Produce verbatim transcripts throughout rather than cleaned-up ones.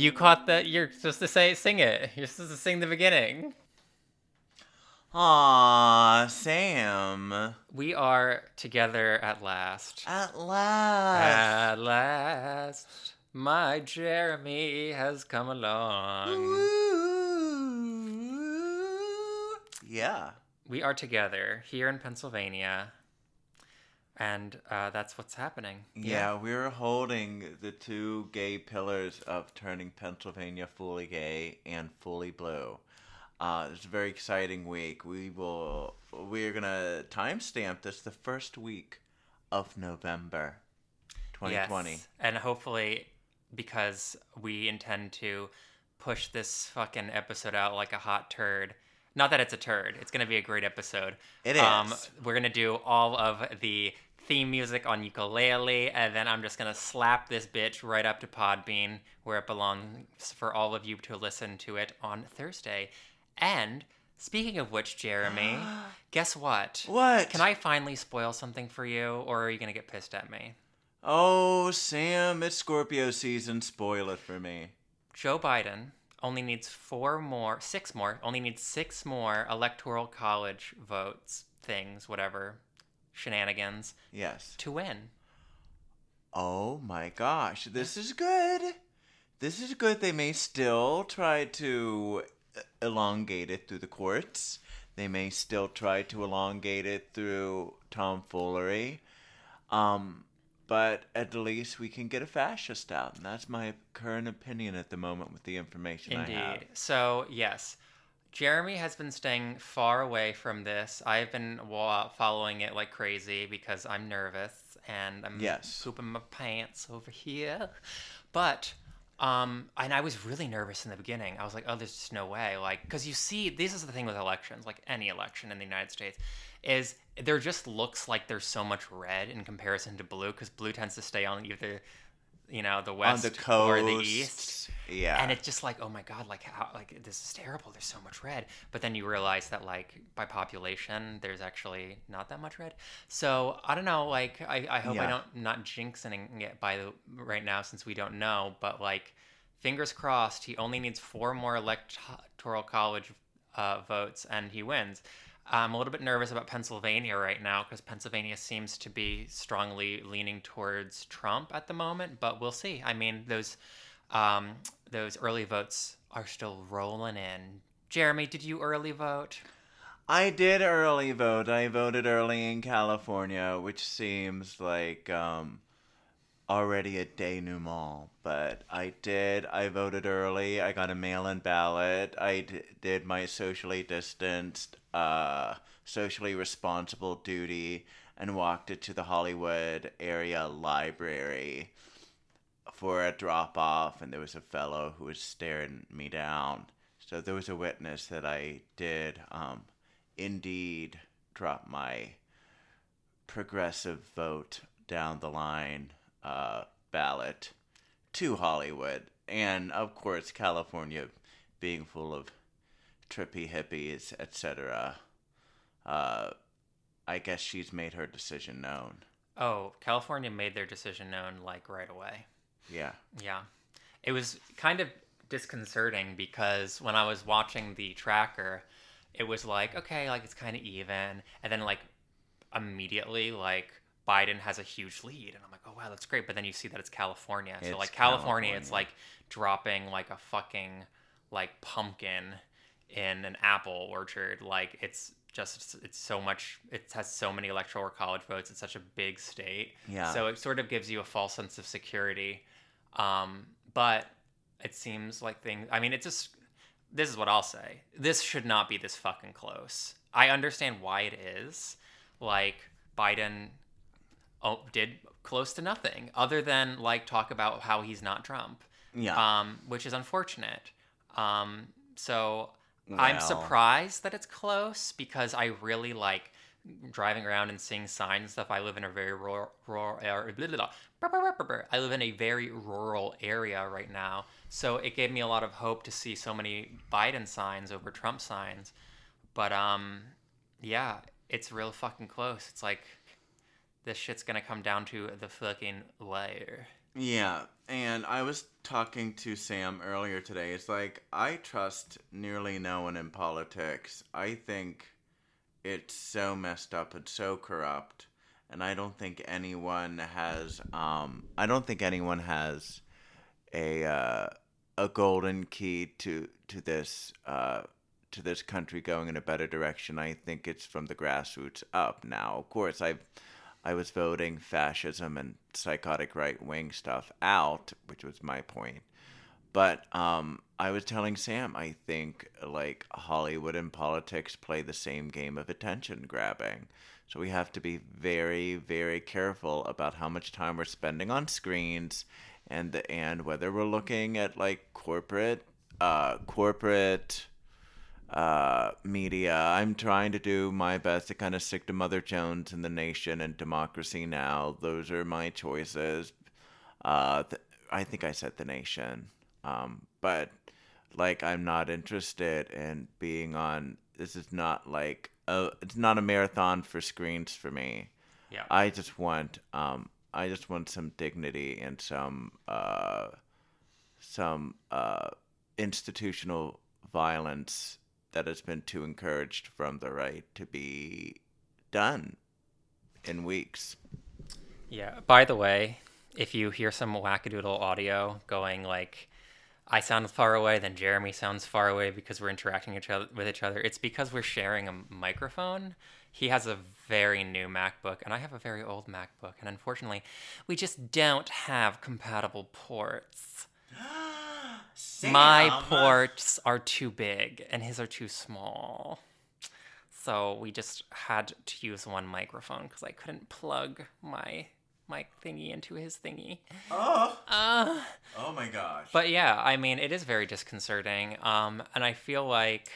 You caught that. You're supposed to say, sing it. You're supposed to sing the beginning. Aw, Sam. We are together at last. At last. At last. My Jeremy has come along. Ooh. Yeah. We are together here in Pennsylvania. And uh, that's what's happening. Yeah, yeah, we're holding the two gay pillars of turning Pennsylvania fully gay and fully blue. Uh, it's a very exciting week. We will. We're gonna timestamp this the first week of November, twenty twenty. Yes, and hopefully, because we intend to push this fucking episode out like a hot turd. Not that it's a turd. It's gonna be a great episode. It is. Um, we're gonna do all of the theme music on ukulele, and then I'm just gonna slap this bitch right up to Podbean where it belongs for all of you to listen to it on Thursday. And speaking of which, Jeremy, guess what? What? Can I finally spoil something for you, or are you gonna get pissed at me? Oh, Sam, it's Scorpio season. Spoil it for me. Joe Biden only needs four more, six more, only needs six more electoral college votes, things, whatever, shenanigans. Yes. To win. Oh my gosh, this is good. This is good. They may still try to elongate it through the courts. They may still try to elongate it through tomfoolery. Um, but at least we can get a fascist out. And that's my current opinion at the moment with the information Indeed. I have. So, yes, Jeremy has been staying far away from this. I've been following it like crazy because I'm nervous and I'm yes. pooping my pants over here. But... Um, and I was really nervous in the beginning. I was like, oh, there's just no way. Like, because you see, this is the thing with elections, like any election in the United States, is there just looks like there's so much red in comparison to blue, because blue tends to stay on either, you know, the west on the coast, or the east. Yeah. And it's just like, oh my God, like, how, like this is terrible. There's so much red. But then you realize that, like, by population, there's actually not that much red. So I don't know. Like, I, I hope yeah. I don't not jinxing it by the right now, since we don't know. But like, fingers crossed, he only needs four more electoral college uh, votes and he wins. I'm a little bit nervous about Pennsylvania right now because Pennsylvania seems to be strongly leaning towards Trump at the moment, but we'll see. I mean, those um, those early votes are still rolling in. Jeremy, did you early vote? I did early vote. I voted early in California, which seems like... Um... already a denouement, but I did. I voted early. I got a mail-in ballot. I d- did my socially distanced, uh, socially responsible duty and walked it to the Hollywood area library for a drop-off, and there was a fellow who was staring me down. So there was a witness that I did um, indeed drop my progressive vote down the line. Uh, ballot to Hollywood, and of course California being full of trippy hippies, et cetera. Uh, I guess she's made her decision known. Oh, California made their decision known like right away. Yeah. Yeah. It was kind of disconcerting because when I was watching the tracker, it was like, okay, like it's kind of even, and then like immediately like Biden has a huge lead, and I'm like, oh wow, that's great. But then you see that it's California, so it's like California, California, it's like dropping like a fucking like pumpkin in an apple orchard. Like it's just it's so much. It has so many electoral college votes. It's such a big state. Yeah. So it sort of gives you a false sense of security, um, but it seems like things. I mean, it's just. This is what I'll say. This should not be this fucking close. I understand why it is. Like Biden. Oh, did close to nothing other than like talk about how he's not Trump, yeah, um, which is unfortunate. Um, so wow. I'm surprised that it's close because I really like driving around and seeing signs and stuff. I live in a very rural, rural area. Blah, blah, blah, blah. I live in a very rural area right now, so it gave me a lot of hope to see so many Biden signs over Trump signs. But um, yeah, it's real fucking close. It's like. this shit's gonna come down to the fucking wire. Yeah, and I was talking to Sam earlier today. It's like, I trust nearly no one in politics. I think it's so messed up and so corrupt, and I don't think anyone has, um, I don't think anyone has a, uh, a golden key to, to this, uh, to this country going in a better direction. I think it's from the grassroots up now. Of course, I've, I was voting fascism and psychotic right-wing stuff out, which was my point. But um, I was telling Sam, I think, like, Hollywood and politics play the same game of attention grabbing. So we have to be very, very careful about how much time we're spending on screens and the, and whether we're looking at, like, corporate, uh, corporate... Uh, media. I'm trying to do my best to kind of stick to Mother Jones and The Nation and Democracy Now. Those are my choices. Uh, th- I think I said The Nation. Um, but, like, I'm not interested in being on... This is not, like... A, it's not a marathon for screens for me. Yeah. I just want... Um, I just want some dignity and some... Uh, some uh, institutional violence that has been too encouraged from the right to be done in weeks. Yeah. By the way, if you hear some wackadoodle audio going like, I sound far away, then Jeremy sounds far away because we're interacting each other, with each other, it's because we're sharing a microphone. He has a very new MacBook, and I have a very old MacBook, and unfortunately, we just don't have compatible ports. Sam. My ports are too big and his are too small. So we just had to use one microphone because I couldn't plug my my thingy into his thingy. Oh. Uh, oh my gosh. But yeah, I mean, it is very disconcerting. Um, and I feel like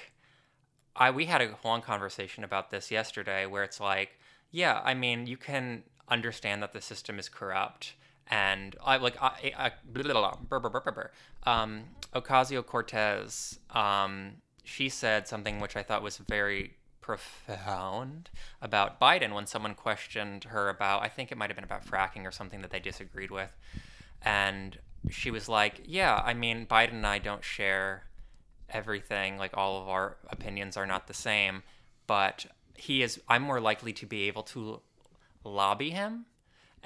I we had a long conversation about this yesterday where it's like, yeah, I mean, you can understand that the system is corrupt. And I like I, I blah, blah, blah, blah, blah, blah, blah. Um, Ocasio-Cortez. Um, she said something which I thought was very profound about Biden when someone questioned her about, I think it might have been about fracking or something that they disagreed with, and she was like, "Yeah, I mean, Biden and I don't share everything. Like all of our opinions are not the same, but he is. I'm more likely to be able to lobby him."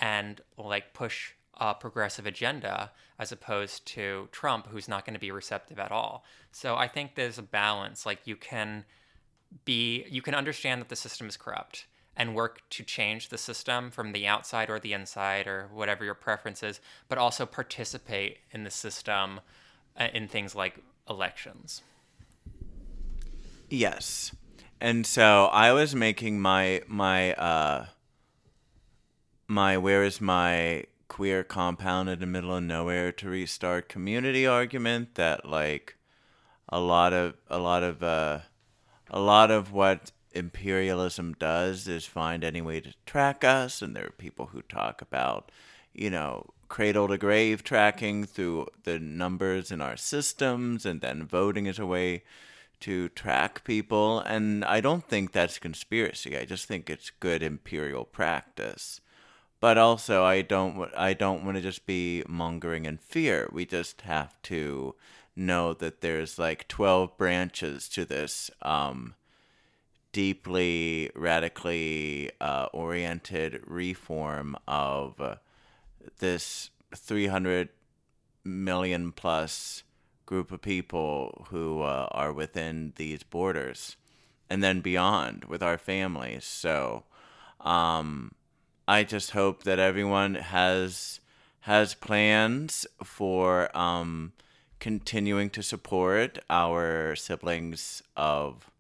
And like push a progressive agenda as opposed to Trump, who's not going to be receptive at all. So I think there's a balance. Like you can be, you can understand that the system is corrupt and work to change the system from the outside or the inside or whatever your preference is, but also participate in the system in things like elections. Yes. And so I was making my, my, uh, my where is my queer compound in the middle of nowhere to restart community argument that like a lot of a lot of uh, a lot of what imperialism does is find any way to track us, and there are people who talk about, you know, cradle to grave tracking through the numbers in our systems and then voting is a way to track people, and I don't think that's conspiracy. I just think it's good imperial practice. But also, I don't I don't want to just be mongering in fear. We just have to know that there's like twelve branches to this um, deeply, radically uh, oriented reform of uh, this three hundred million plus group of people who uh, are within these borders and then beyond with our families. So... Um, I just hope that everyone has has plans for um, continuing to support our siblings of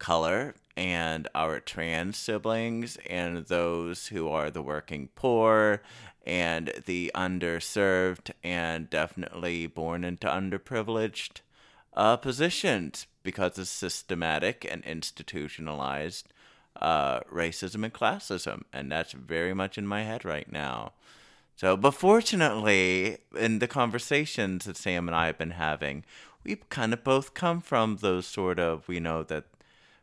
color and our trans siblings and those who are the working poor and the underserved and definitely born into underprivileged uh, positions because of systematic and institutionalized Uh, racism and classism, and that's very much in my head right now. So, but fortunately, in the conversations that Sam and I have been having, we've kind of both come from those sort of, we know that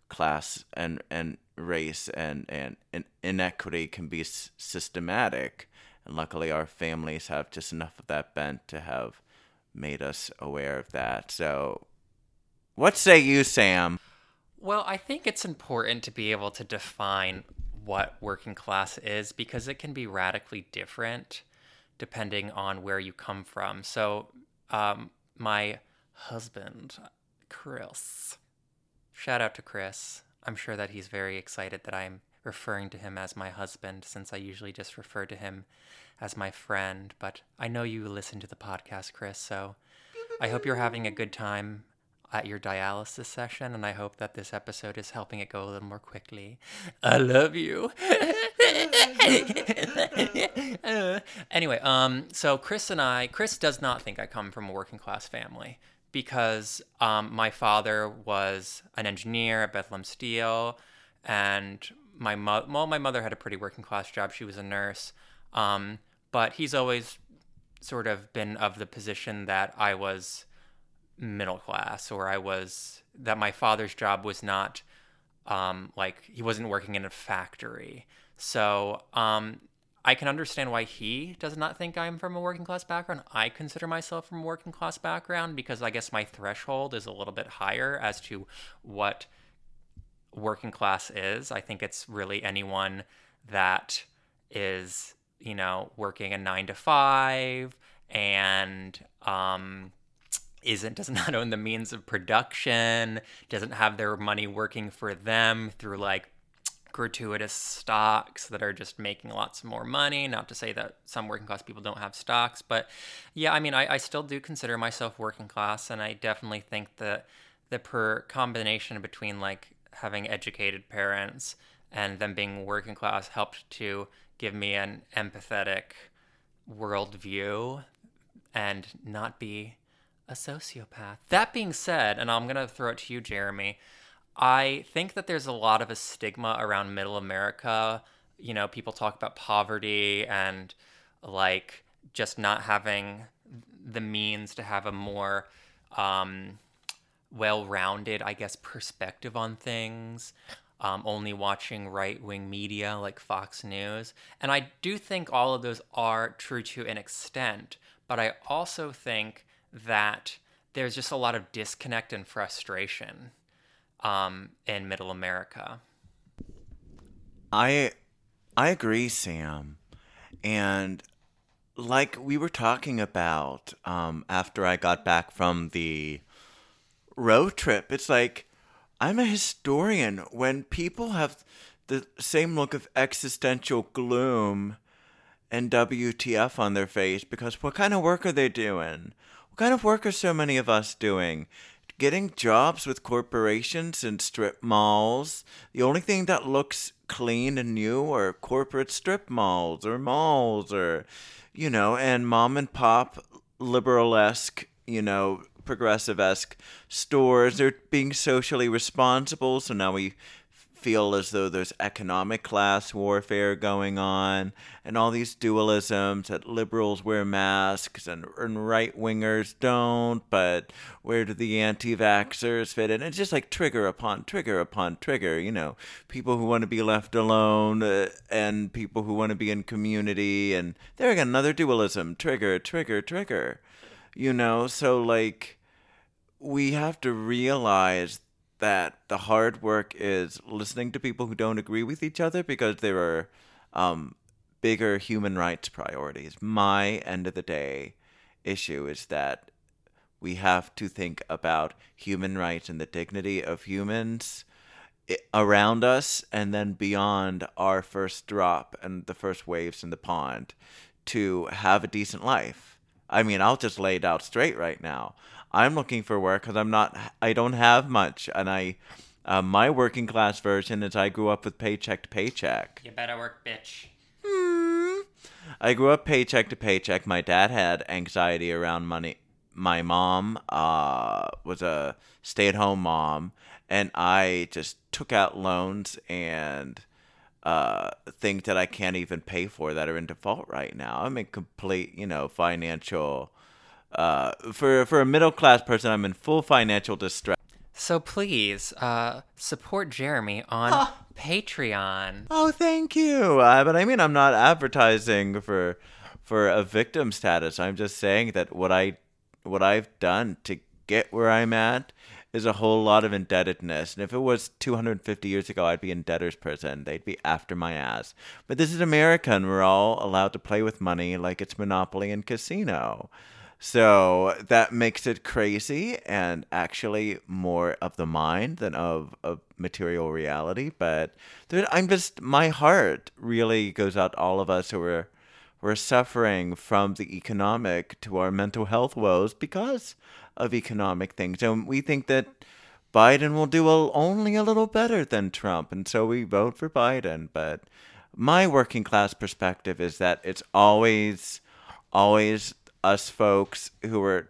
class and, and race and, and, and inequity can be s- systematic. And luckily our families have just enough of that bent to have made us aware of that. So what say you, Sam? Well, I think it's important to be able to define what working class is, because it can be radically different depending on where you come from. So um, my husband, Chris, shout out to Chris. I'm sure that he's very excited that I'm referring to him as my husband, since I usually just refer to him as my friend. But I know you listen to the podcast, Chris, so I hope you're having a good time at your dialysis session, and I hope that this episode is helping it go a little more quickly. I love you. Anyway, um, so Chris and I, Chris does not think I come from a working class family, because um, my father was an engineer at Bethlehem Steel, and my mo- well, my mother had a pretty working class job. She was a nurse, um, but he's always sort of been of the position that I was middle class, or I was, that my father's job was not um like, he wasn't working in a factory. So um I can understand why he does not think I'm from a working class background. I consider myself from a working class background because I guess my threshold is a little bit higher as to what working class is. I think it's really anyone that is, you know, working a nine to five and um isn't does not own the means of production, doesn't have their money working for them through like gratuitous stocks that are just making lots more money. Not to say that some working class people don't have stocks, but yeah, I mean, I, I still do consider myself working class, and I definitely think that the per combination between like having educated parents and them being working class helped to give me an empathetic worldview and not be a sociopath. That being said, and I'm going to throw it to you, Jeremy, I think that there's a lot of a stigma around middle America. You know, people talk about poverty and like just not having the means to have a more um, well-rounded, I guess, perspective on things. Um, only watching right-wing media like Fox News. And I do think all of those are true to an extent, but I also think that there's just a lot of disconnect and frustration um, in middle America. I I agree, Sam. And like we were talking about um, after I got back from the road trip, it's like, I'm a historian. When people have the same look of existential gloom and W T F on their face, because what kind of work are they doing? What kind of work are so many of us doing? Getting jobs with corporations and strip malls. The only thing that looks clean and new are corporate strip malls or malls or, you know, and mom and pop liberal-esque, you know, progressive-esque stores. They're being socially responsible. So now we feel as though there's economic class warfare going on and all these dualisms that liberals wear masks and, and right-wingers don't, but where do the anti-vaxxers fit in? It's just like trigger upon trigger upon trigger, you know, people who want to be left alone uh, and people who want to be in community, and there again, another dualism, trigger, trigger, trigger, you know? So like, we have to realize that the hard work is listening to people who don't agree with each other, because there are um, bigger human rights priorities. My end of the day issue is that we have to think about human rights and the dignity of humans around us and then beyond our first drop and the first waves in the pond to have a decent life. I mean, I'll just lay it out straight right now. I'm looking for work because I'm not, I don't have much. And I, uh, my working class version is I grew up with paycheck to paycheck. You better work, bitch. Mm. I grew up paycheck to paycheck. My dad had anxiety around money. My mom uh, was a stay-at-home mom. And I just took out loans and uh, things that I can't even pay for that are in default right now. I'm in complete, you know, financial... Uh, for for a middle class person, I'm in full financial distress. So please uh, support Jeremy on huh. Patreon. Oh, thank you. Uh, but I mean, I'm not advertising for for a victim status. I'm just saying that what I what I've done to get where I'm at is a whole lot of indebtedness. And if it was two hundred fifty years ago, I'd be in debtor's prison. They'd be after my ass. But this is America, and we're all allowed to play with money like it's Monopoly and Casino. So that makes it crazy and actually more of the mind than of, of material reality. But I'm just, my heart really goes out to all of us who are, we're suffering from the economic to our mental health woes because of economic things. And we think that Biden will do a, only a little better than Trump. And so we vote for Biden. But my working class perspective is that it's always, always us folks who are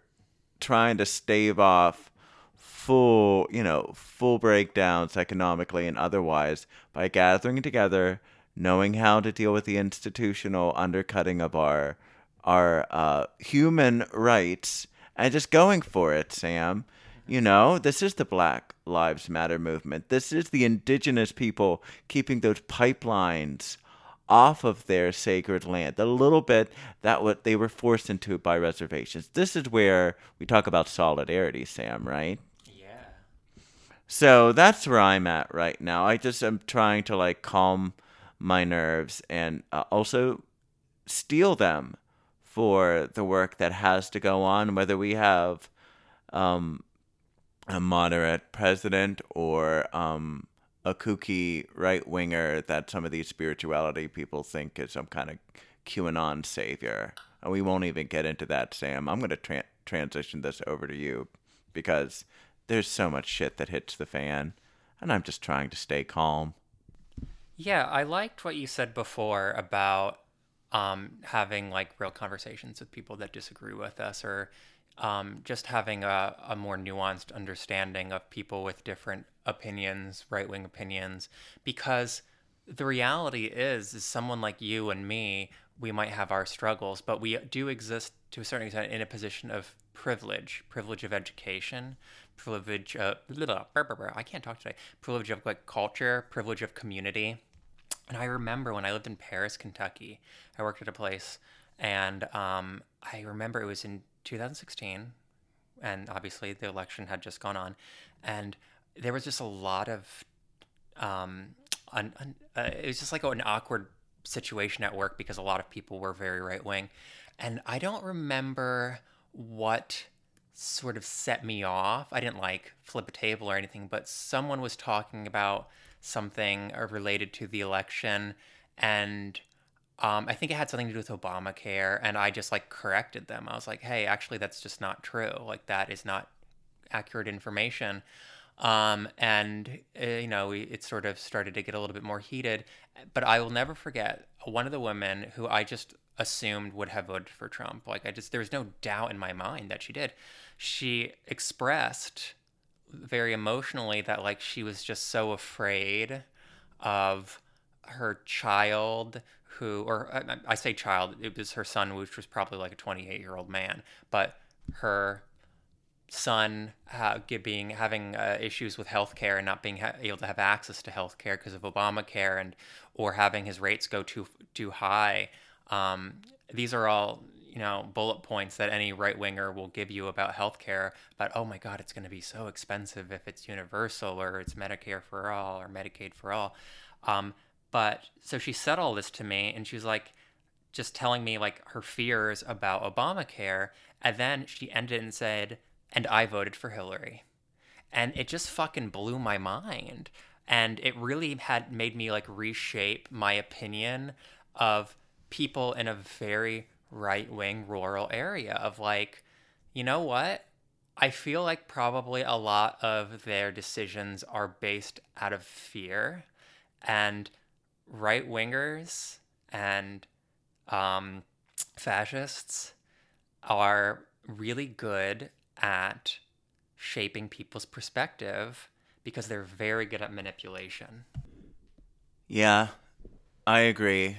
trying to stave off full, you know, full breakdowns economically and otherwise by gathering together, knowing how to deal with the institutional undercutting of our our uh, human rights, and just going for it, Sam. You know, this is the Black Lives Matter movement. This is the indigenous people keeping those pipelines off of their sacred land, the little bit that what they were forced into by reservations. This is where we talk about solidarity, Sam, right? Yeah. So that's where I'm at right now. I just am trying to, like, calm my nerves and uh, also steel them for the work that has to go on, whether we have um, a moderate president or um, a kooky right-winger that some of these spirituality people think is some kind of QAnon savior. And we won't even get into that, Sam. I'm going to tra- transition this over to you because there's so much shit that hits the fan, and I'm just trying to stay calm. Yeah, I liked what you said before about um, having, like, real conversations with people that disagree with us, or um, just having a, a more nuanced understanding of people with different opinions, right-wing opinions, because the reality is, is someone like you and me, we might have our struggles, but we do exist to a certain extent in a position of privilege, privilege of education, privilege of, I can't talk today, privilege of, like, culture, privilege of community. And I remember when I lived in Paris, Kentucky, I worked at a place, and um, I remember it was in two thousand sixteen, and obviously the election had just gone on, and there was just a lot of, um, un, un, uh, it was just like an awkward situation at work because a lot of people were very right-wing, and I don't remember what sort of set me off. I didn't, like, flip a table or anything, but someone was talking about something related to the election, and um, I think it had something to do with Obamacare, and I just, like, corrected them. I was like, hey, actually, that's just not true. Like, that is not accurate information. Um, and, uh, you know, we, it sort of started to get a little bit more heated, but I will never forget one of the women who I just assumed would have voted for Trump. Like, I just, there was no doubt in my mind that she did. She expressed very emotionally that, like, she was just so afraid of her child who, or I, I say child, it was her son, which was probably like a twenty-eight year old man, but her son uh, being having uh, issues with healthcare and not being ha- able to have access to healthcare because of Obamacare, and or having his rates go too too high. Um, these are all, you know, bullet points that any right winger will give you about healthcare. But oh my God, it's going to be so expensive if it's universal, or it's Medicare for all, or Medicaid for all. Um, but so she said all this to me, and she was like, just telling me, like, her fears about Obamacare, and then she ended and said, and I voted for Hillary. And it just fucking blew my mind. And it really had made me, like, reshape my opinion of people in a very right-wing rural area of, like, you know what? I feel like probably a lot of their decisions are based out of fear. And right-wingers and um, fascists are really good at shaping people's perspective because they're very good at manipulation. Yeah, I agree.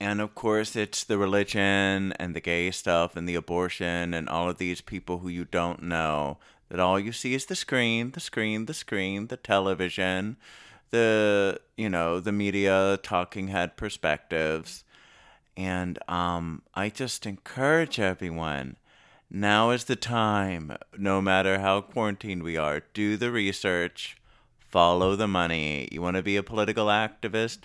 And of course, it's the religion and the gay stuff and the abortion and all of these people who you don't know that all you see is the screen, the screen, the screen, the television, the, you know, the media, talking head perspectives. And um, I just encourage everyone, now is the time, no matter how quarantined we are, do the research, follow the money. You want to be a political activist?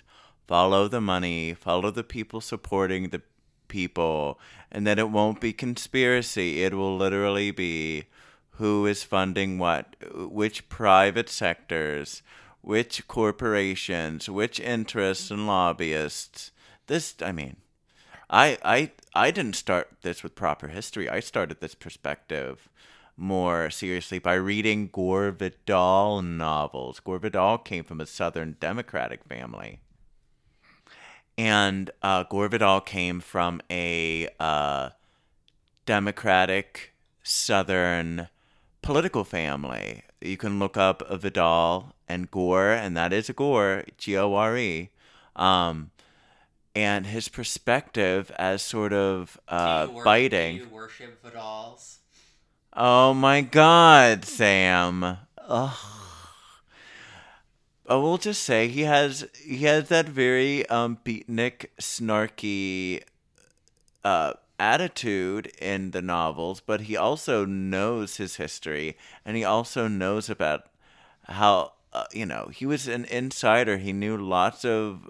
Follow the money, follow the people supporting the people, and then it won't be conspiracy. It will literally be who is funding what, which private sectors, which corporations, which interests and lobbyists. This, I mean, I I I didn't start this with proper history. I started this perspective more seriously by reading Gore Vidal novels. Gore Vidal came from a Southern Democratic family. And uh, Gore Vidal came from a uh, Democratic Southern political family. You can look up a Vidal and Gore, and that is a Gore, G O R E. Um, and his perspective as sort of uh, do you worship, biting. Do you worship Vidals? Oh my God, Sam. Ugh. I will just say he has he has that very um, beatnik, snarky uh, attitude in the novels, but he also knows his history, and he also knows about how, uh, you know, he was an insider. He knew lots of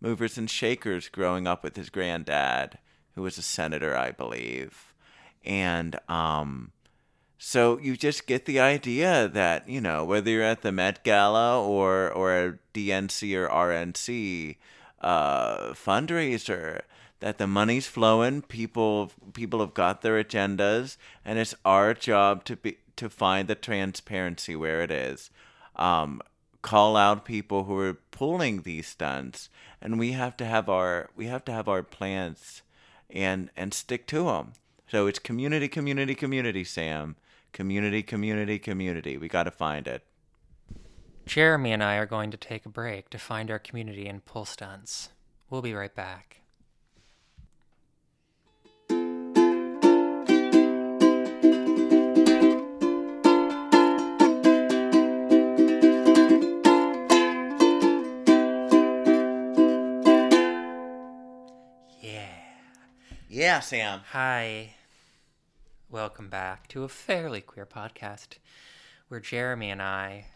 movers and shakers growing up with his granddad, who was a senator, I believe. And um so you just get the idea that, you know, whether you're at the Met Gala or or a D N C or R N C uh, fundraiser, that the money's flowing, people people have got their agendas, and it's our job to be to find the transparency where it is. Um, call out people who are pulling these stunts, and we have to have our we have to have our plans and and stick to them. So it's community, community, community, Sam. Community, community, community. We got to find it. Jeremy and I are going to take a break to find our community and pull stunts. We'll be right back. Yeah. Yeah, Sam. Hi. Welcome back to a fairly queer podcast where Jeremy and I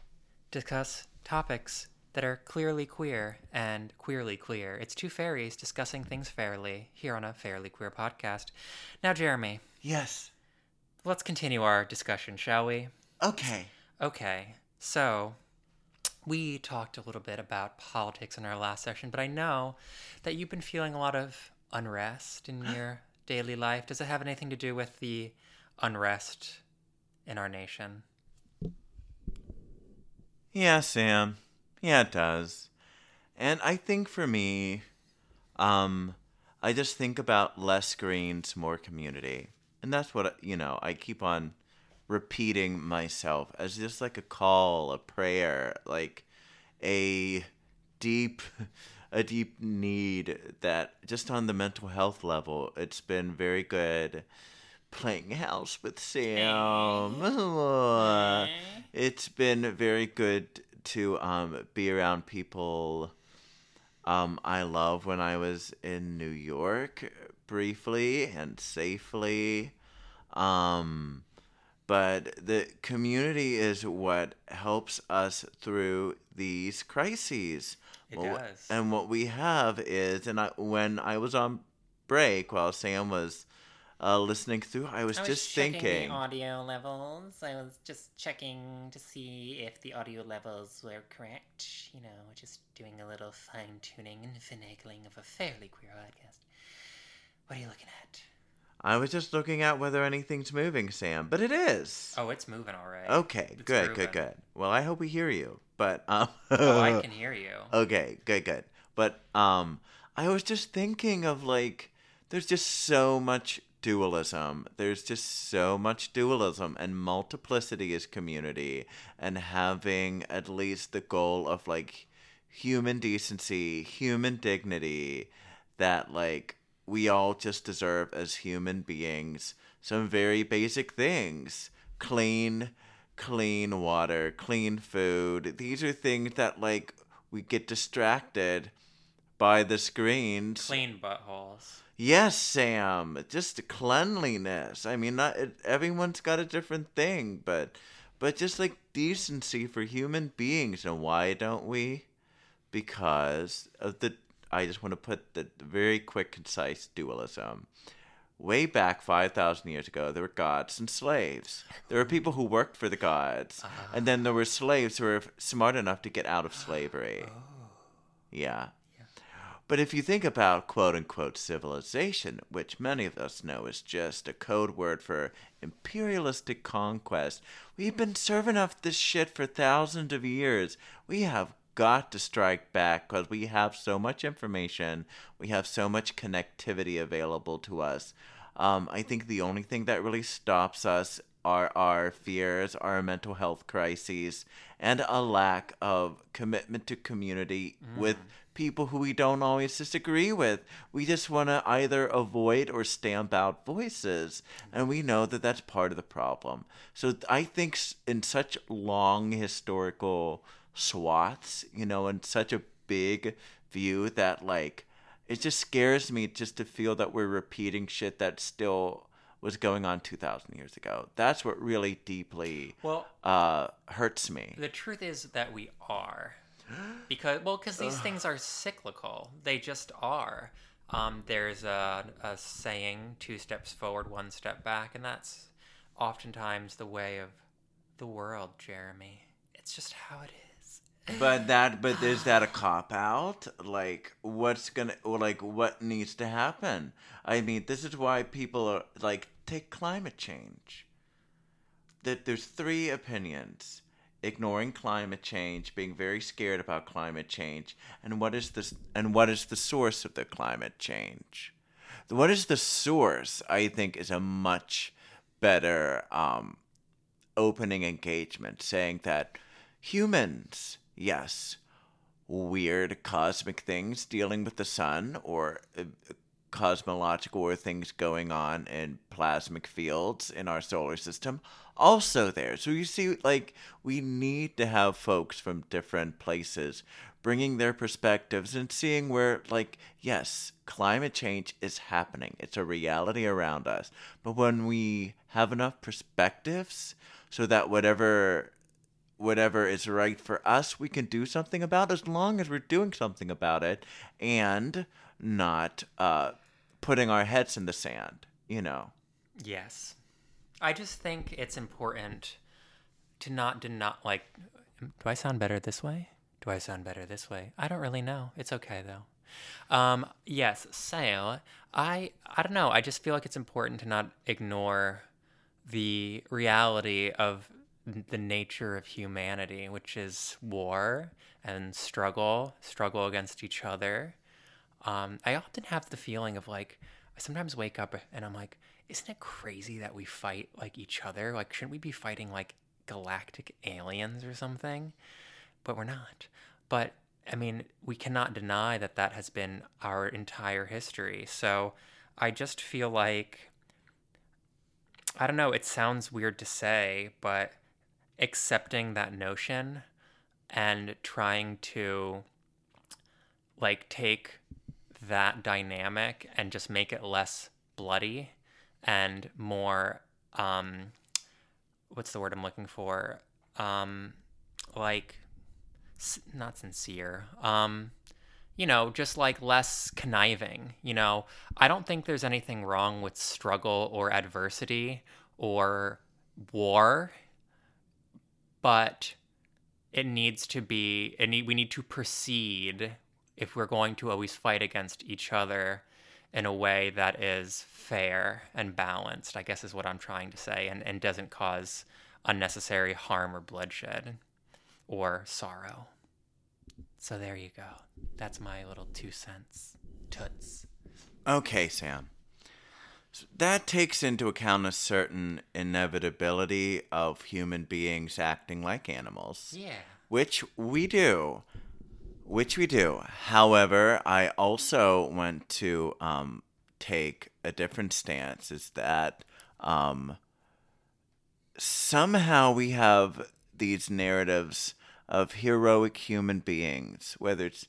discuss topics that are clearly queer and queerly queer. It's two fairies discussing things fairly here on a fairly queer podcast. Now, Jeremy. Yes. Let's continue our discussion, shall we? Okay. Okay. So we talked a little bit about politics in our last session, but I know that you've been feeling a lot of unrest in your daily life. Does it have anything to do with the unrest in our nation? Yeah, Sam. Yeah, it does. And I think for me, um, I just think about less screens, more community. And that's what, you know, I keep on repeating myself as just like a call, a prayer, like a deep, a deep need that just on the mental health level, it's been very good. Playing house with Sam. Aww. It's been very good to um, be around people um, I love. When I was in New York briefly and safely. Um, but the community is what helps us through these crises. It well, does. And what we have is, and I, when I was on break while Sam was Uh, listening through, I was, I was just thinking. I was checking the audio levels. I was just checking to see if the audio levels were correct. You know, just doing a little fine-tuning and finagling of a fairly queer podcast. What are you looking at? I was just looking at whether anything's moving, Sam, but it is. Oh, it's moving all right. Okay, it's good, grooving. good, good. Well, I hope we hear you, but um. Oh, I can hear you. Okay, good, good. But um, I was just thinking of like, there's just so much dualism. There's just so much dualism, and multiplicity is community, and having at least the goal of like human decency, human dignity, that like we all just deserve as human beings some very basic things: clean, clean water, clean food. These are things that, like, we get distracted by the screens. Clean buttholes. Yes, Sam. Just cleanliness. I mean, not it, everyone's got a different thing, but but just like decency for human beings. And why don't we? Because of the. I just want to put the very quick, concise dualism. Way back five thousand years ago, there were gods and slaves. There were people who worked for the gods. Uh-huh. And then there were slaves who were smart enough to get out of slavery. Oh. Yeah. yeah. But if you think about quote-unquote civilization, which many of us know is just a code word for imperialistic conquest, we've been serving up this shit for thousands of years. We have got to strike back because we have so much information. We have so much connectivity available to us. Um, I think the only thing that really stops us are our fears, our mental health crises, and a lack of commitment to community mm. with people who we don't always disagree with. We just want to either avoid or stamp out voices. And we know that that's part of the problem. So I think in such long historical swaths, you know, and such a big view that, like, it just scares me just to feel that we're repeating shit that still was going on two thousand years ago. That's what really deeply well, uh, hurts me. The truth is that we are. Because, well, because these things are cyclical. They just are. Um, there's a, a saying, two steps forward, one step back, and that's oftentimes the way of the world, Jeremy. It's just how it is. But that, but is that a cop out? Like, what's gonna, like, what needs to happen? I mean, this is why people are like, take climate change. That there's three opinions: ignoring climate change, being very scared about climate change, and what is this? And what is the source of the climate change? What is the source? I think is a much better um, opening engagement, saying that humans. Yes, weird cosmic things dealing with the sun or uh, cosmological or things going on in plasmic fields in our solar system also there. So you see, like, we need to have folks from different places bringing their perspectives and seeing where, like, yes, climate change is happening. It's a reality around us. But when we have enough perspectives so that whatever... whatever is right for us, we can do something about as long as we're doing something about it and not uh, putting our heads in the sand, you know? Yes. I just think it's important to not, to not like, do I sound better this way? Do I sound better this way? I don't really know. It's okay though. Um, yes. So I, I don't know. I just feel like it's important to not ignore the reality of the nature of humanity, which is war and struggle, struggle against each other. Um, I often have the feeling of, like, I sometimes wake up and I'm like, isn't it crazy that we fight, like, each other? Like, shouldn't we be fighting, like, galactic aliens or something? But we're not. But, I mean, we cannot deny that that has been our entire history. So I just feel like, I don't know, it sounds weird to say, but accepting that notion and trying to, like, take that dynamic and just make it less bloody and more, um, what's the word I'm looking for? Um, like, not sincere. Um, you know, just, like, less conniving, you know? I don't think there's anything wrong with struggle or adversity or war, but it needs to be, it need, we need to proceed if we're going to always fight against each other in a way that is fair and balanced, I guess is what I'm trying to say, and, and doesn't cause unnecessary harm or bloodshed or sorrow. So there you go. That's my little two cents. Toots. Okay, Sam. So that takes into account a certain inevitability of human beings acting like animals. Yeah. Which we do. Which we do. However, I also want to um, take a different stance, is that um, somehow we have these narratives of heroic human beings, whether it's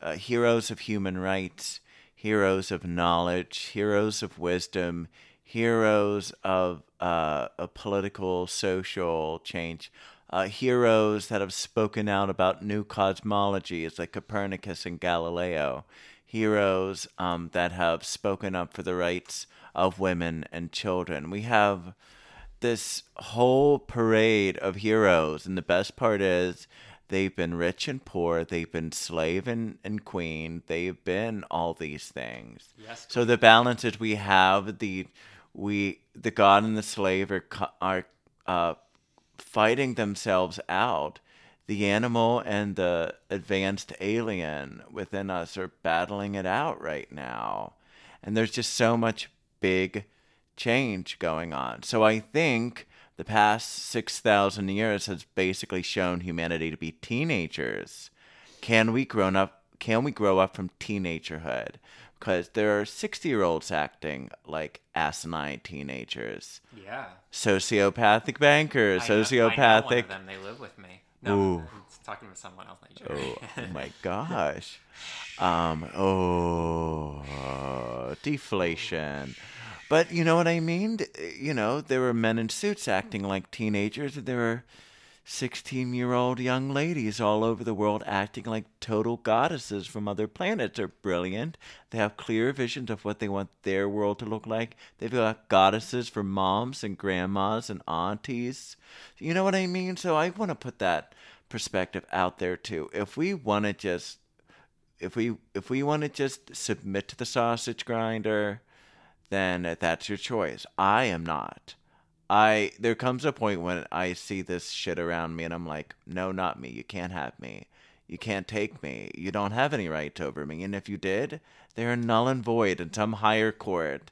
uh, heroes of human rights, heroes of knowledge, heroes of wisdom, heroes of uh, a political, social change, uh, heroes that have spoken out about new cosmologies like Copernicus and Galileo, heroes um, that have spoken up for the rights of women and children. We have this whole parade of heroes, and the best part is they've been rich and poor, they've been slave and, and queen, they've been all these things. Yes. So the balance is we have the we the god and the slave are are uh, fighting themselves out. The animal and the advanced alien within us are battling it out right now, and there's just so much big change going on. So I think the past six thousand years has basically shown humanity to be teenagers. Can we grown up? Can we grow up from teenagerhood? Because there are sixty-year-olds acting like asinine teenagers. Yeah. Sociopathic bankers. I know, sociopathic. I know one of them. They live with me. No, ooh. It's talking to someone else. Like oh, oh my gosh. Um. Oh, deflation. But you know what I mean? You know, there were men in suits acting like teenagers. There were sixteen-year-old young ladies all over the world acting like total goddesses from other planets. They're brilliant. They have clear visions of what they want their world to look like. They've got goddesses for moms and grandmas and aunties. You know what I mean? So I want to put that perspective out there, too. If we want to just, if we, if we want to just submit to the sausage grinder, then that's your choice. I am not. I there comes a point when I see this shit around me and I'm like, no, not me. You can't have me. You can't take me. You don't have any rights over me. And if you did, they are null and void in some higher court.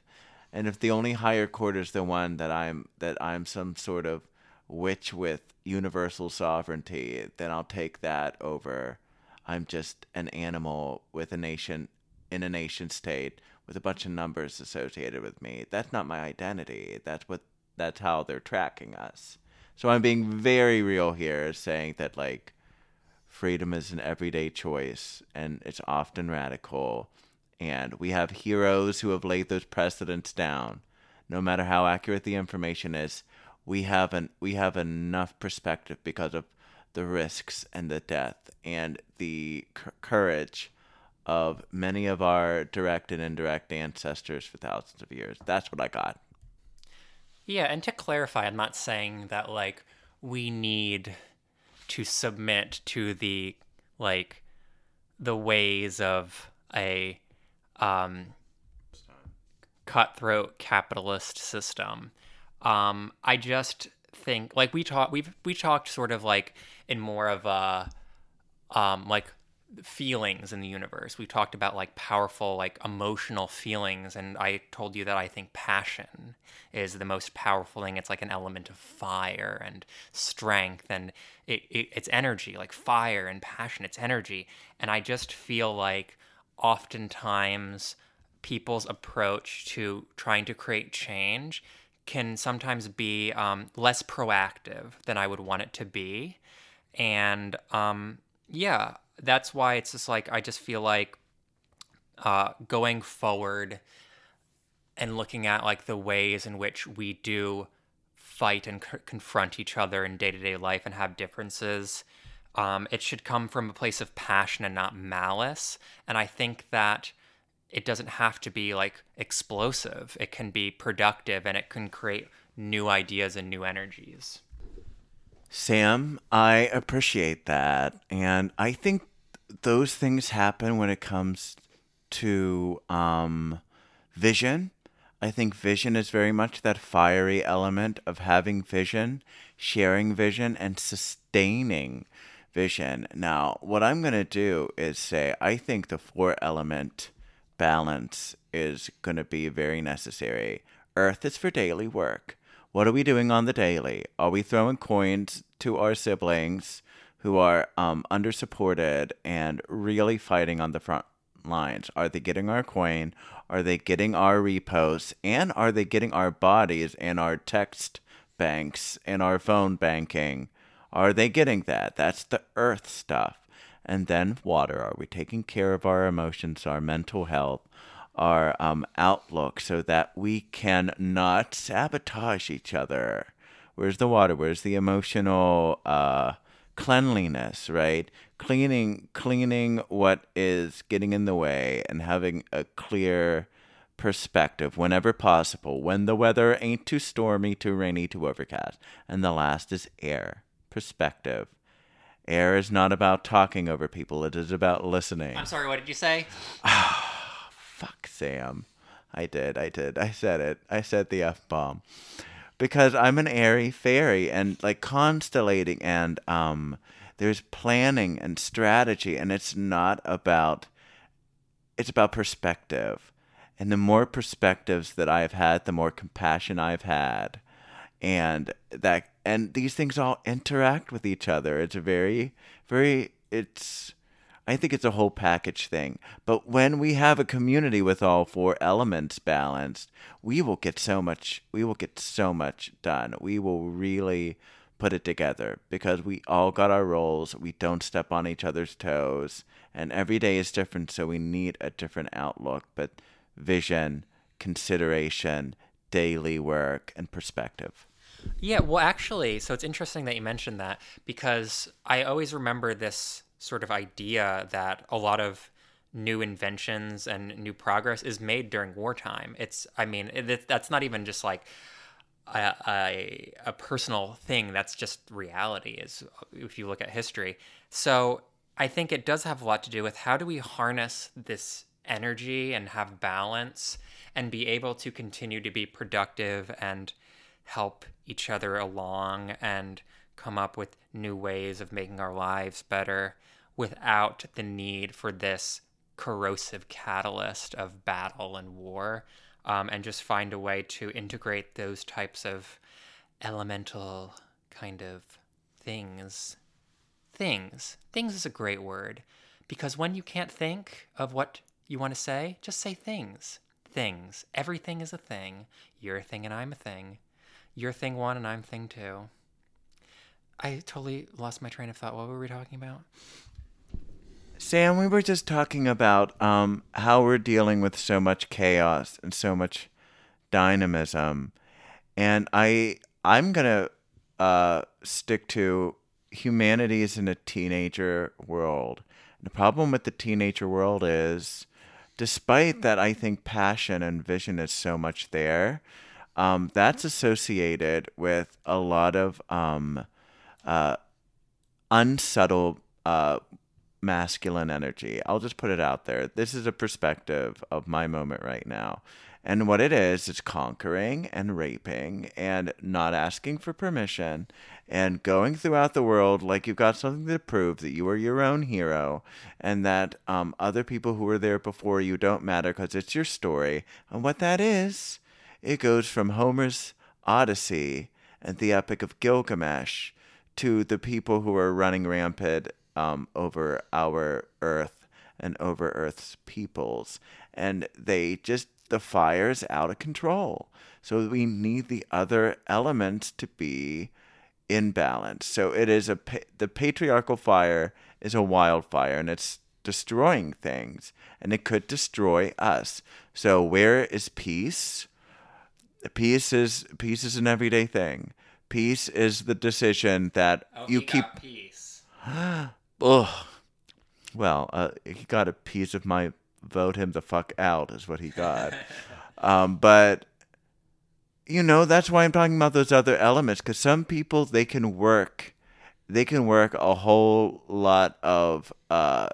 And if the only higher court is the one that I'm that I'm some sort of witch with universal sovereignty, then I'll take that over. I'm just an animal with a nation in a nation state, with a bunch of numbers associated with me. That's not my identity. That's what. That's how they're tracking us. So I'm being very real here, saying that like, freedom is an everyday choice, and it's often radical. And we have heroes who have laid those precedents down. No matter how accurate the information is, we have an we have enough perspective because of the risks and the death and the c- courage. of many of our direct and indirect ancestors for thousands of years. That's what I got. Yeah, and to clarify, I'm not saying that, like, we need to submit to the, like, the ways of a um, cutthroat capitalist system. Um, I just think, like, we talk, we've we talked sort of, like, in more of a, um, like, feelings in the universe. We talked about like powerful, like emotional feelings, and I told you that I think passion is the most powerful thing. It's like an element of fire and strength, and it, it it's energy, like fire and passion, it's energy. And I just feel like oftentimes people's approach to trying to create change can sometimes be um, less proactive than I would want it to be. And um, yeah, that's why it's just like, I just feel like uh, going forward and looking at like the ways in which we do fight and c- confront each other in day-to-day life and have differences, um, it should come from a place of passion and not malice. And I think that it doesn't have to be like explosive. It can be productive, and it can create new ideas and new energies. Sam, I appreciate that. And I think those things happen when it comes to um, vision. I think vision is very much that fiery element of having vision, sharing vision, and sustaining vision. Now, what I'm going to do is say I think the four-element balance is going to be very necessary. Earth is for daily work. What are we doing on the daily? Are we throwing coins to our siblings who are um, undersupported and really fighting on the front lines? Are they getting our coin? Are they getting our reposts? And are they getting our bodies and our text banks in our phone banking? Are they getting that? That's the earth stuff. And then water. Are we taking care of our emotions, our mental health, our um, outlook, so that we can not sabotage each other? Where's the water? Where's the emotional uh, cleanliness, right? Cleaning, cleaning what is getting in the way and having a clear perspective whenever possible, when the weather ain't too stormy, too rainy, too overcast. And the last is air, perspective. Air is not about talking over people. It is about listening. I'm sorry, what did you say? Ah, fuck, Sam. I did, I did. I said it. I said the F-bomb. Because I'm an airy fairy and like constellating and um, there's planning and strategy, and it's not about, it's about perspective. And the more perspectives that I've had, the more compassion I've had. And that, and these things all interact with each other. It's a very, very, it's, I think it's a whole package thing. But when we have a community with all four elements balanced, we will get so much, we will get so much done. We will really put it together because we all got our roles. We don't step on each other's toes, and every day is different. So we need a different outlook, but vision, consideration, daily work, and perspective. Yeah, well, actually, so it's interesting that you mentioned that, because I always remember this sort of idea that a lot of new inventions and new progress is made during wartime. It's, I mean, it, that's not even just like a, a, a personal thing. That's just reality, is if you look at history. So I think it does have a lot to do with how do we harness this energy and have balance and be able to continue to be productive and help each other along and come up with new ways of making our lives better without the need for this corrosive catalyst of battle and war, um, and just find a way to integrate those types of elemental kind of things. Things. Things is a great word, because when you can't think of what you want to say, just say things. Things. Everything is a thing. You're a thing and I'm a thing. You're thing one and I'm thing two. I totally lost my train of thought. What were we talking about? Sam, we were just talking about um, how we're dealing with so much chaos and so much dynamism. And I, I'm going to uh, stick to humanity is in a teenager world. And the problem with the teenager world is, despite that I think passion and vision is so much there, Um, that's associated with a lot of um, uh, unsubtle uh, masculine energy. I'll just put it out there. This is a perspective of my moment right now. And what it is, it's conquering and raping and not asking for permission and going throughout the world like you've got something to prove, that you are your own hero and that um, other people who were there before you don't matter because it's your story. And what that is, it goes from Homer's Odyssey and the Epic of Gilgamesh to the people who are running rampant um, over our Earth and over Earth's peoples. And they just, the fire's out of control. So we need the other elements to be in balance. So it is a, the patriarchal fire is a wildfire, and it's destroying things, and it could destroy us. So where is peace? Peace is peace is an everyday thing. Peace is the decision that oh, you he keep. Got peace. Ugh. Well, uh, he got a piece of my vote him the fuck out is what he got. um, but you know that's why I'm talking about those other elements, because some people they can work, they can work a whole lot of uh,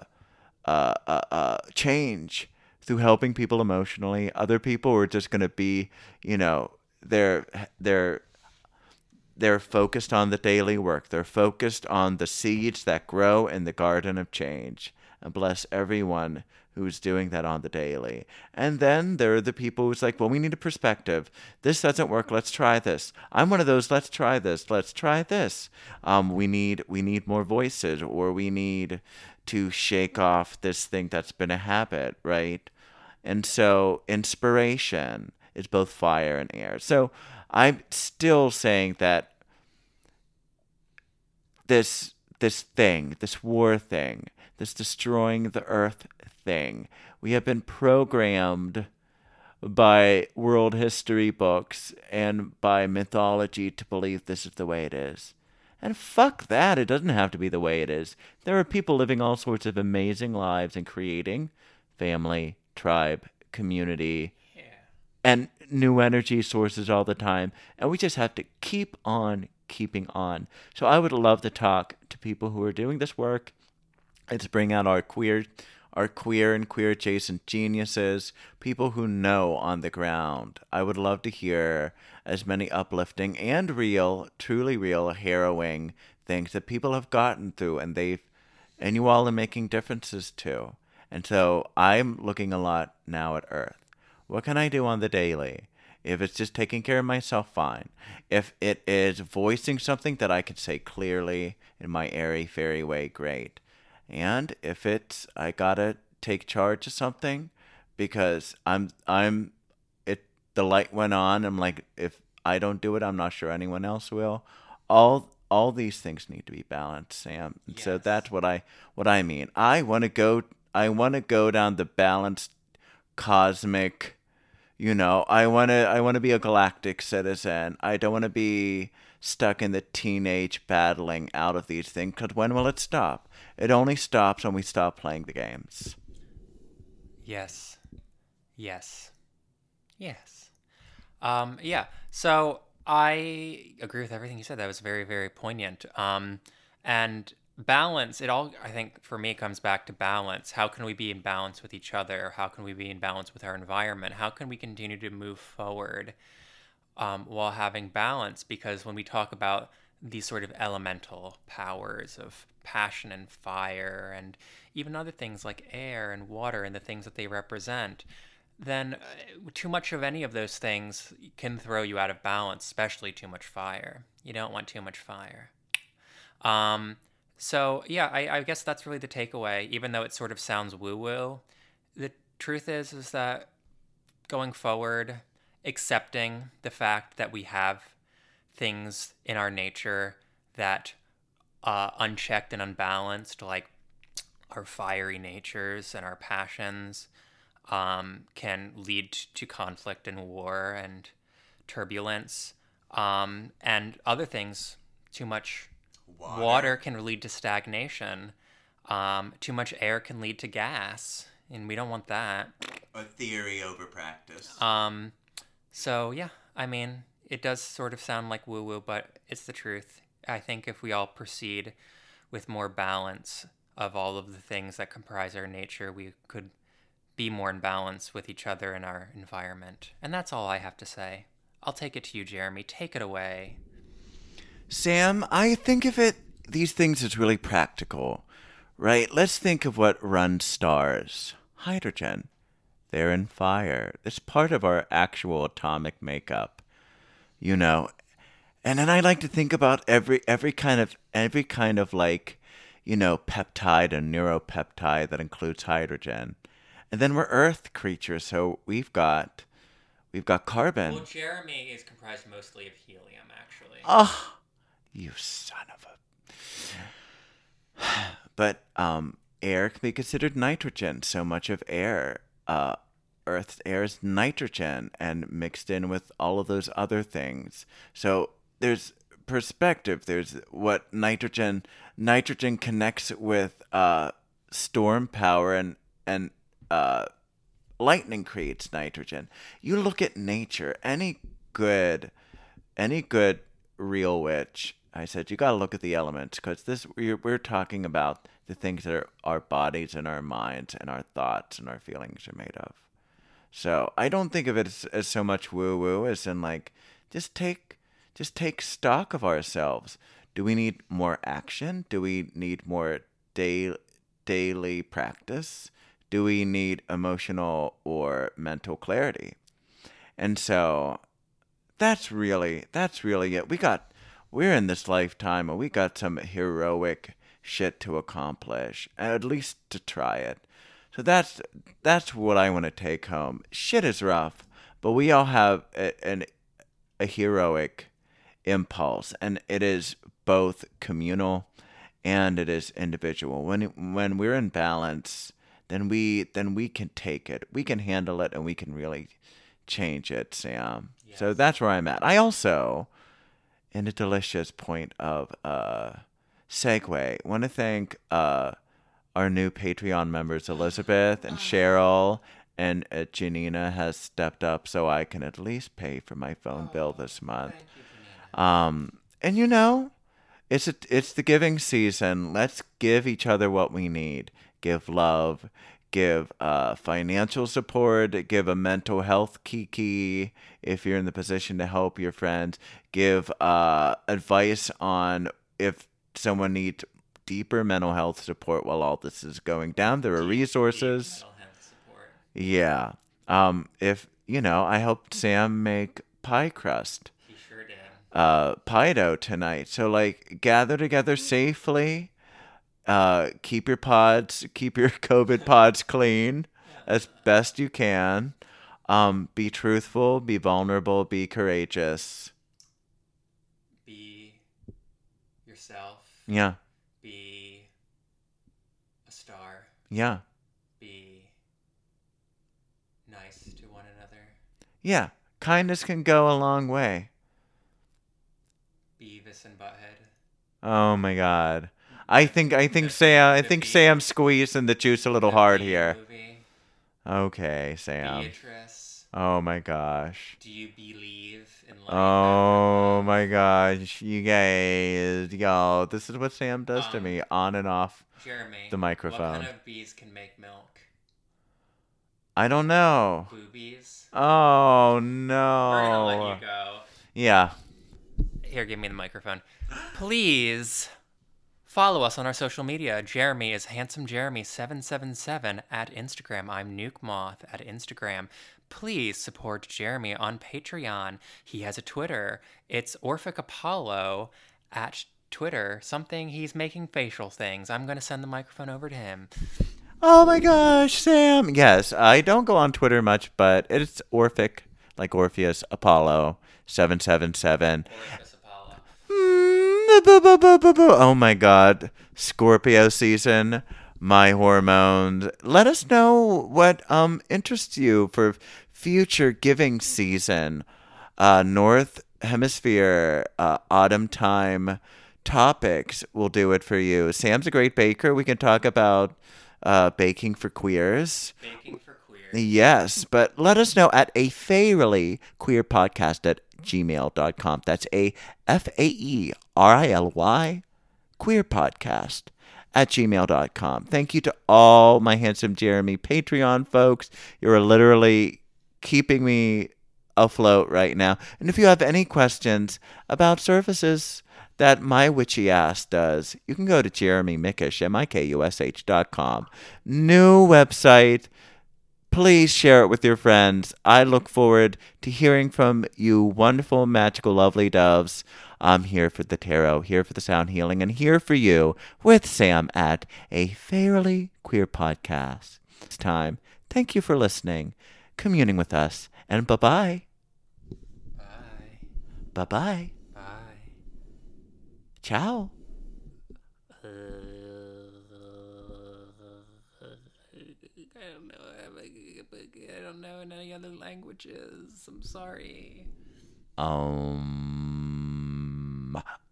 uh, uh, uh change through helping people emotionally. Other people are just going to be, you know, they're they're they're focused on the daily work. They're focused on the seeds that grow in the garden of change. And bless everyone who's doing that on the daily. And then there are the people who's like, well, we need a perspective. This doesn't work. Let's try this. I'm one of those. Let's try this. Let's try this. Um, we need we need more voices, or we need to shake off this thing that's been a habit, right? And so inspiration is both fire and air. So I'm still saying that this this thing, this war thing, this destroying the earth thing, we have been programmed by world history books and by mythology to believe this is the way it is. And fuck that, it doesn't have to be the way it is. There are people living all sorts of amazing lives and creating family, tribe, community, yeah. and new energy sources all the time. And we just have to keep on keeping on. So I would love to talk to people who are doing this work and to bring out our queer, our queer and queer adjacent geniuses, people who know on the ground. I would love to hear as many uplifting and real, truly real, harrowing things that people have gotten through and they've, and you all are making differences to. And so I'm looking a lot now at Earth. What can I do on the daily? If it's just taking care of myself, fine. If it is voicing something that I can say clearly in my airy, fairy way, great. And if it's, I gotta take charge of something because I'm, I'm, it, the light went on. I'm like, if I don't do it, I'm not sure anyone else will. All, all these things need to be balanced, Sam. Yes. So that's what I, what I mean. I want to go, I want to go down the balanced cosmic, you know, I want to, I want to be a galactic citizen. I don't want to be stuck in the teenage battling out of these things, because when will it stop? It only stops when we stop playing the games. Yes. Yes. Yes. Um, yeah. So I agree with everything you said. That was very, very poignant. Um, and balance, it all, I think, for me, comes back to balance. How can we be in balance with each other? How can we be in balance with our environment? How can we continue to move forward um, while having balance? Because when we talk about these sort of elemental powers of passion and fire and even other things like air and water and the things that they represent, then too much of any of those things can throw you out of balance, especially too much fire. You don't want too much fire. Um, so yeah, I, I guess that's really the takeaway, even though it sort of sounds woo-woo. The truth is, is that going forward, accepting the fact that we have things in our nature that uh, unchecked and unbalanced, like our fiery natures and our passions, um, can lead to conflict and war and turbulence, um, and other things. Too much water, water can lead to stagnation. Um, too much air can lead to gas, and we don't want that. A theory over practice. Um, so yeah, I mean, it does sort of sound like woo-woo, but it's the truth. I think if we all proceed with more balance of all of the things that comprise our nature, we could be more in balance with each other and our environment. And that's all I have to say. I'll take it to you, Jeremy. Take it away. Sam, I think of it, these things as really practical, right? Let's think of what runs stars. Hydrogen. They're in fire. It's part of our actual atomic makeup. You know, and then I like to think about every every kind of every kind of like, you know, peptide and neuropeptide that includes hydrogen, and then we're Earth creatures, so we've got we've got carbon. Well, Jeremy is comprised mostly of helium, actually. Oh, you son of a! But um, air can be considered nitrogen. So much of air, uh. Earth's air is nitrogen and mixed in with all of those other things. So there's perspective. There's what nitrogen nitrogen connects with uh, storm power and and uh, lightning creates nitrogen. You look at nature. Any good, any good real witch. I said you got to look at the elements because this we're, we're talking about the things that are our bodies and our minds and our thoughts and our feelings are made of. So I don't think of it as, as so much woo-woo as in like, just take just take stock of ourselves. Do we need more action? Do we need more day, daily practice? Do we need emotional or mental clarity? And so that's really, that's really it. We got, we're in this lifetime and we got some heroic shit to accomplish, at least to try it. So that's that's what I want to take home. Shit is rough, but we all have a, an a heroic impulse, and it is both communal and it is individual. When when we're in balance, then we then we can take it, we can handle it, and we can really change it, Sam. Yes. So that's where I'm at. I also, in a delicious point of uh, segue, want to thank uh, our new Patreon members, Elizabeth and Cheryl. And uh, Janina has stepped up so I can at least pay for my phone oh, bill this month. You, um, and you know, it's a, it's the giving season. Let's give each other what we need. Give love, give uh, financial support, give a mental health kiki if you're in the position to help your friends. Give uh, advice on if someone needs deeper mental health support while all this is going down. There are resources. Yeah. Um, if, you know, I helped Sam make pie crust. He sure did. Uh, pie dough tonight. So, like, gather together safely. Uh, keep your pods, keep your COVID pods clean as best you can. Um, be truthful, be vulnerable, be courageous. Be yourself. Yeah. Be a star. Yeah. Yeah, kindness can go a long way. Beavis and Butthead. Oh my God, I think I think the, Sam I think Beavis. Sam squeezing the juice a little the hard Beavis here. Movie. Okay, Sam. Beatrice. Oh my gosh. Do you believe in love? Oh my gosh, you guys, y'all, this is what Sam does um, to me on and off Jeremy, the microphone. What kind of bees can make milk? I don't know. Boobies. Oh, no. We're going to let you go. Yeah. Here, give me the microphone. Please follow us on our social media. Jeremy is Handsome Jeremy seven seven seven at Instagram. I'm Nuke Moth at Instagram. Please support Jeremy on Patreon. He has a Twitter. It's Orphic Apollo at Twitter. Something he's making facial things. I'm going to send the microphone over to him. Oh my gosh, Sam. Yes, I don't go on Twitter much, but it's Orphic, like Orpheus, Apollo, seven seven seven. Orpheus Apollo. Oh my God. Scorpio season, my hormones. Let us know what um interests you for future giving season. Uh, North Hemisphere, uh, autumn time topics will do it for you. Sam's a great baker. We can talk about... Uh, baking for queers. Baking for queers. Yes, but let us know at a fairly queer podcast at gmail dot com. That's a F A E R I L Y queer podcast at gmail dot com. Thank you to all my Handsome Jeremy Patreon folks. You're literally keeping me afloat right now. And if you have any questions about services that my witchy ass does, you can go to Jeremy Mikush, M I K U S H dot com. New website. Please share it with your friends. I look forward to hearing from you wonderful, magical, lovely doves. I'm here for the tarot, here for the sound healing, and here for you with Sam at a fairly queer podcast. This time, thank you for listening, communing with us, and bye-bye. Bye. Bye-bye. Ciao. Uh, I don't know. I don't know in any other languages. I'm sorry. Um.